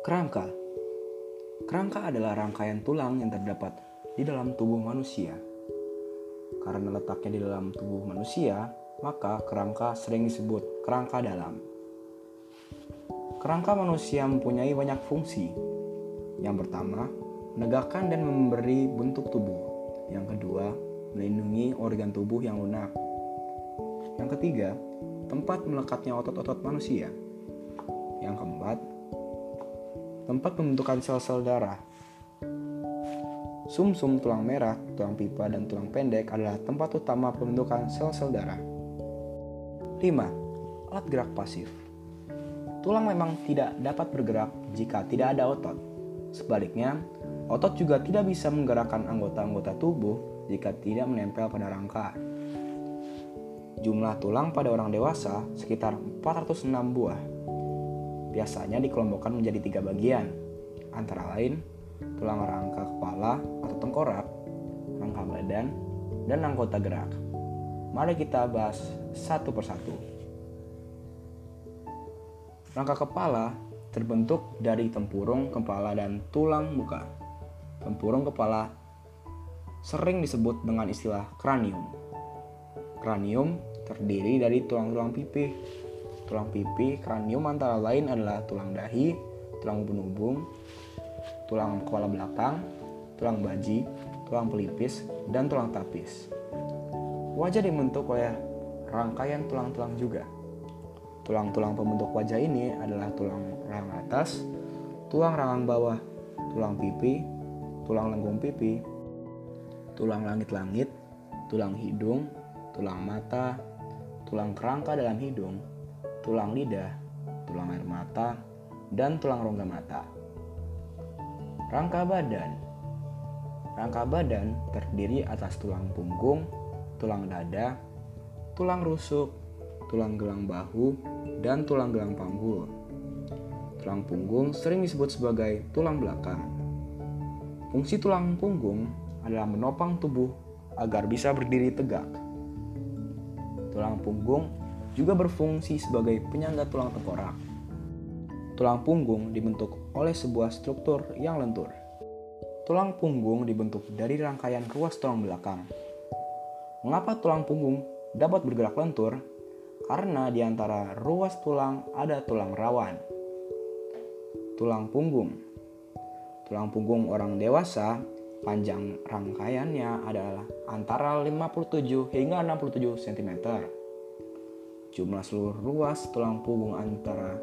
Kerangka. Kerangka adalah rangkaian tulang yang terdapat di dalam tubuh manusia. Karena letaknya di dalam tubuh manusia, maka kerangka sering disebut kerangka dalam. Kerangka manusia mempunyai banyak fungsi. Yang pertama, menegakkan dan memberi bentuk tubuh. Yang kedua, melindungi organ tubuh yang lunak. Yang ketiga, tempat melekatnya otot-otot manusia. Yang keempat, tempat pembentukan sel-sel darah. Sumsum tulang merah, tulang pipa, dan tulang pendek adalah tempat utama pembentukan sel-sel darah. 5. Alat gerak pasif. Tulang memang tidak dapat bergerak jika tidak ada otot. Sebaliknya, otot juga tidak bisa menggerakkan anggota-anggota tubuh jika tidak menempel pada rangka. Jumlah tulang pada orang dewasa sekitar 406 buah. Biasanya dikelompokkan menjadi 3 bagian, antara lain tulang rangka kepala atau tengkorak, rangka badan, dan anggota gerak. Mari kita bahas satu persatu. Rangka kepala terbentuk dari tempurung kepala dan tulang muka. Tempurung kepala sering disebut dengan istilah kranium. Kranium terdiri dari tulang-tulang pipih. Tulang pipih kranium antara lain adalah tulang dahi, tulang ubun-ubun, tulang kepala belakang, tulang baji, tulang pelipis, dan tulang tapis. Wajah dibentuk oleh rangkaian tulang-tulang juga. Tulang-tulang pembentuk wajah ini adalah tulang rahang atas, tulang rahang bawah, tulang pipi, tulang lengkung pipi, tulang langit-langit, tulang hidung, tulang mata, tulang kerangka dalam hidung, tulang lidah, tulang air mata, dan tulang rongga mata. Rangka badan. Rangka badan terdiri atas tulang punggung, tulang dada, tulang rusuk, tulang gelang bahu, dan tulang gelang panggul. Tulang punggung sering disebut sebagai tulang belakang. Fungsi tulang punggung adalah menopang tubuh agar bisa berdiri tegak. Tulang punggung juga berfungsi sebagai penyangga tulang tengkorak. Tulang punggung dibentuk oleh sebuah struktur yang lentur. Tulang punggung dibentuk dari rangkaian ruas tulang belakang. Mengapa tulang punggung dapat bergerak lentur? Karena di antara ruas tulang ada tulang rawan. Tulang punggung. Tulang punggung orang dewasa panjang rangkaiannya adalah antara 57 hingga 67 cm. Jumlah seluruh ruas tulang punggung antara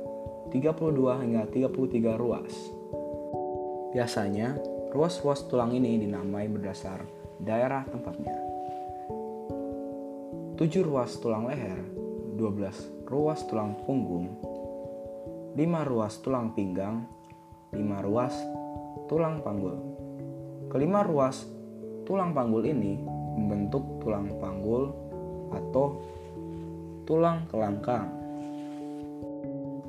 32 hingga 33 ruas. Biasanya, ruas-ruas tulang ini dinamai berdasar daerah tempatnya. 7 ruas tulang leher, 12 ruas tulang punggung, 5 ruas tulang pinggang, 5 ruas tulang panggul. Kelima ruas tulang panggul ini membentuk tulang panggul atau tulang kelangkang.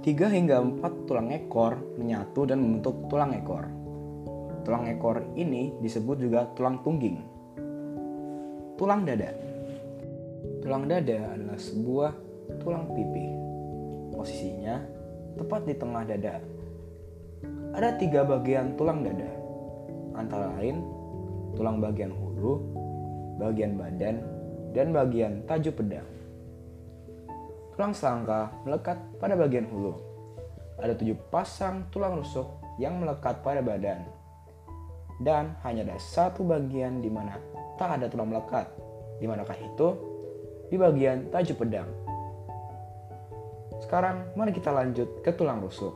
3 hingga 4 tulang ekor menyatu dan membentuk tulang ekor. Tulang ekor ini disebut juga tulang tungging. Tulang dada. Tulang dada adalah sebuah tulang pipih. Posisinya tepat di tengah dada. Ada 3 bagian tulang dada. Antara lain, tulang bagian hulu, bagian badan, dan bagian tajuk pedang. Tulang selangka melekat pada bagian hulu. Ada 7 pasang tulang rusuk yang melekat pada badan. Dan hanya ada 1 bagian di mana tak ada tulang melekat. Di manakah itu? Di bagian tajuk pedang. Sekarang mari kita lanjut ke tulang rusuk.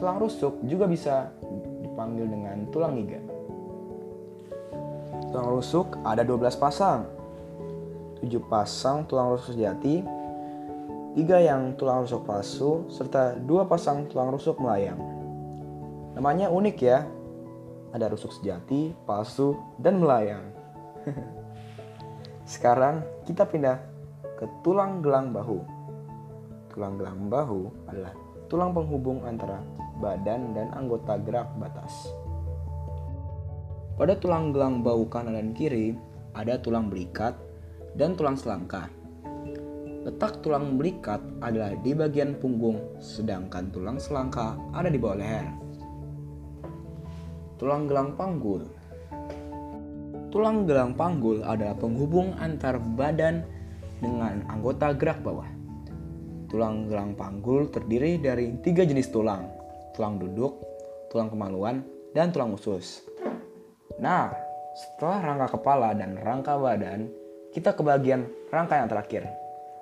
Tulang rusuk juga bisa dipanggil dengan tulang iga. Tulang rusuk ada 12 pasang. 7 pasang tulang rusuk sejati, 3 yang tulang rusuk palsu, serta 2 pasang tulang rusuk melayang. Namanya unik ya. Ada rusuk sejati, palsu, dan melayang. Sekarang kita pindah ke tulang gelang bahu. Tulang gelang bahu adalah tulang penghubung antara badan dan anggota gerak batas. Pada tulang gelang bahu kanan dan kiri ada tulang belikat dan tulang selangka. Letak tulang belikat adalah di bagian punggung, sedangkan tulang selangka ada di bawah leher. Tulang gelang panggul. Tulang gelang panggul adalah penghubung antar badan dengan anggota gerak bawah. Tulang gelang panggul terdiri dari 3 jenis tulang, tulang duduk, tulang kemaluan, dan tulang usus. Nah, setelah rangka kepala dan rangka badan, kita ke bagian rangka yang terakhir.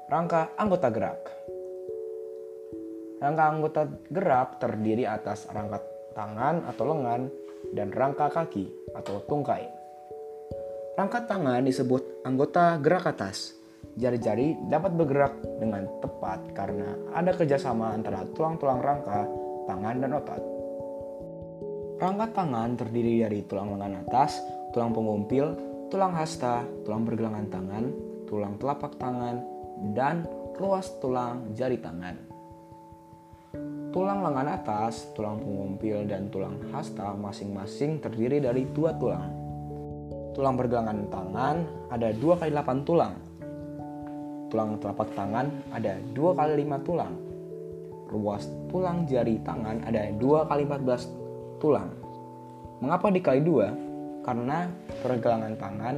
Rangka anggota gerak. Rangka anggota gerak terdiri atas rangka tangan atau lengan dan rangka kaki atau tungkai. Rangka tangan disebut anggota gerak atas. Jari-jari dapat bergerak dengan tepat karena ada kerjasama antara tulang-tulang rangka, tangan, dan otot. Rangka tangan terdiri dari tulang lengan atas, tulang pengumpil, tulang hasta, tulang pergelangan tangan, tulang telapak tangan, dan ruas tulang jari tangan. Tulang lengan atas, tulang pengumpil, dan tulang hasta masing-masing terdiri dari 2 tulang. Tulang pergelangan tangan ada 2x8 tulang. Tulang telapak tangan ada 2x5 tulang. Ruas tulang jari tangan ada 2x14 tulang. Mengapa dikali 2? Karena pergelangan tangan,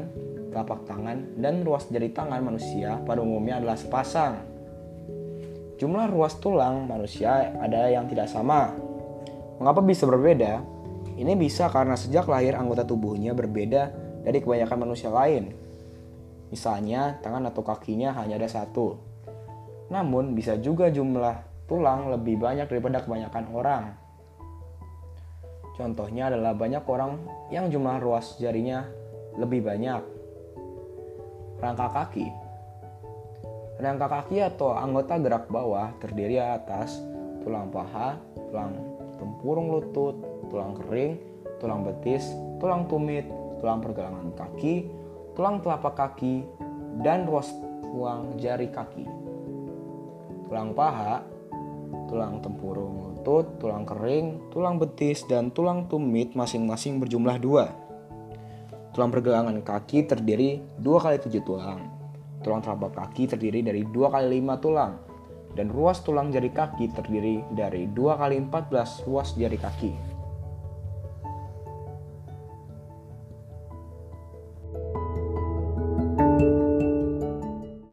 telapak tangan, dan ruas jari tangan manusia pada umumnya adalah sepasang. Jumlah ruas tulang manusia ada yang tidak sama. Mengapa bisa berbeda? Ini bisa karena sejak lahir anggota tubuhnya berbeda dari kebanyakan manusia lain. Misalnya, tangan atau kakinya hanya ada 1. Namun, bisa juga jumlah tulang lebih banyak daripada kebanyakan orang. Contohnya adalah banyak orang yang jumlah ruas jarinya lebih banyak. Rangka kaki. Rangka kaki atau anggota gerak bawah terdiri atas tulang paha, tulang tempurung lutut, tulang kering, tulang betis, tulang tumit, tulang pergelangan kaki, tulang telapak kaki, dan ruas tulang jari kaki. Tulang paha, tulang tempurung lutut, tulang kering, tulang betis, dan tulang tumit masing-masing berjumlah 2. Tulang pergelangan kaki terdiri 2x7 tulang. Tulang telapak kaki terdiri dari 2x5 tulang. Dan ruas tulang jari kaki terdiri dari 2x14 ruas jari kaki.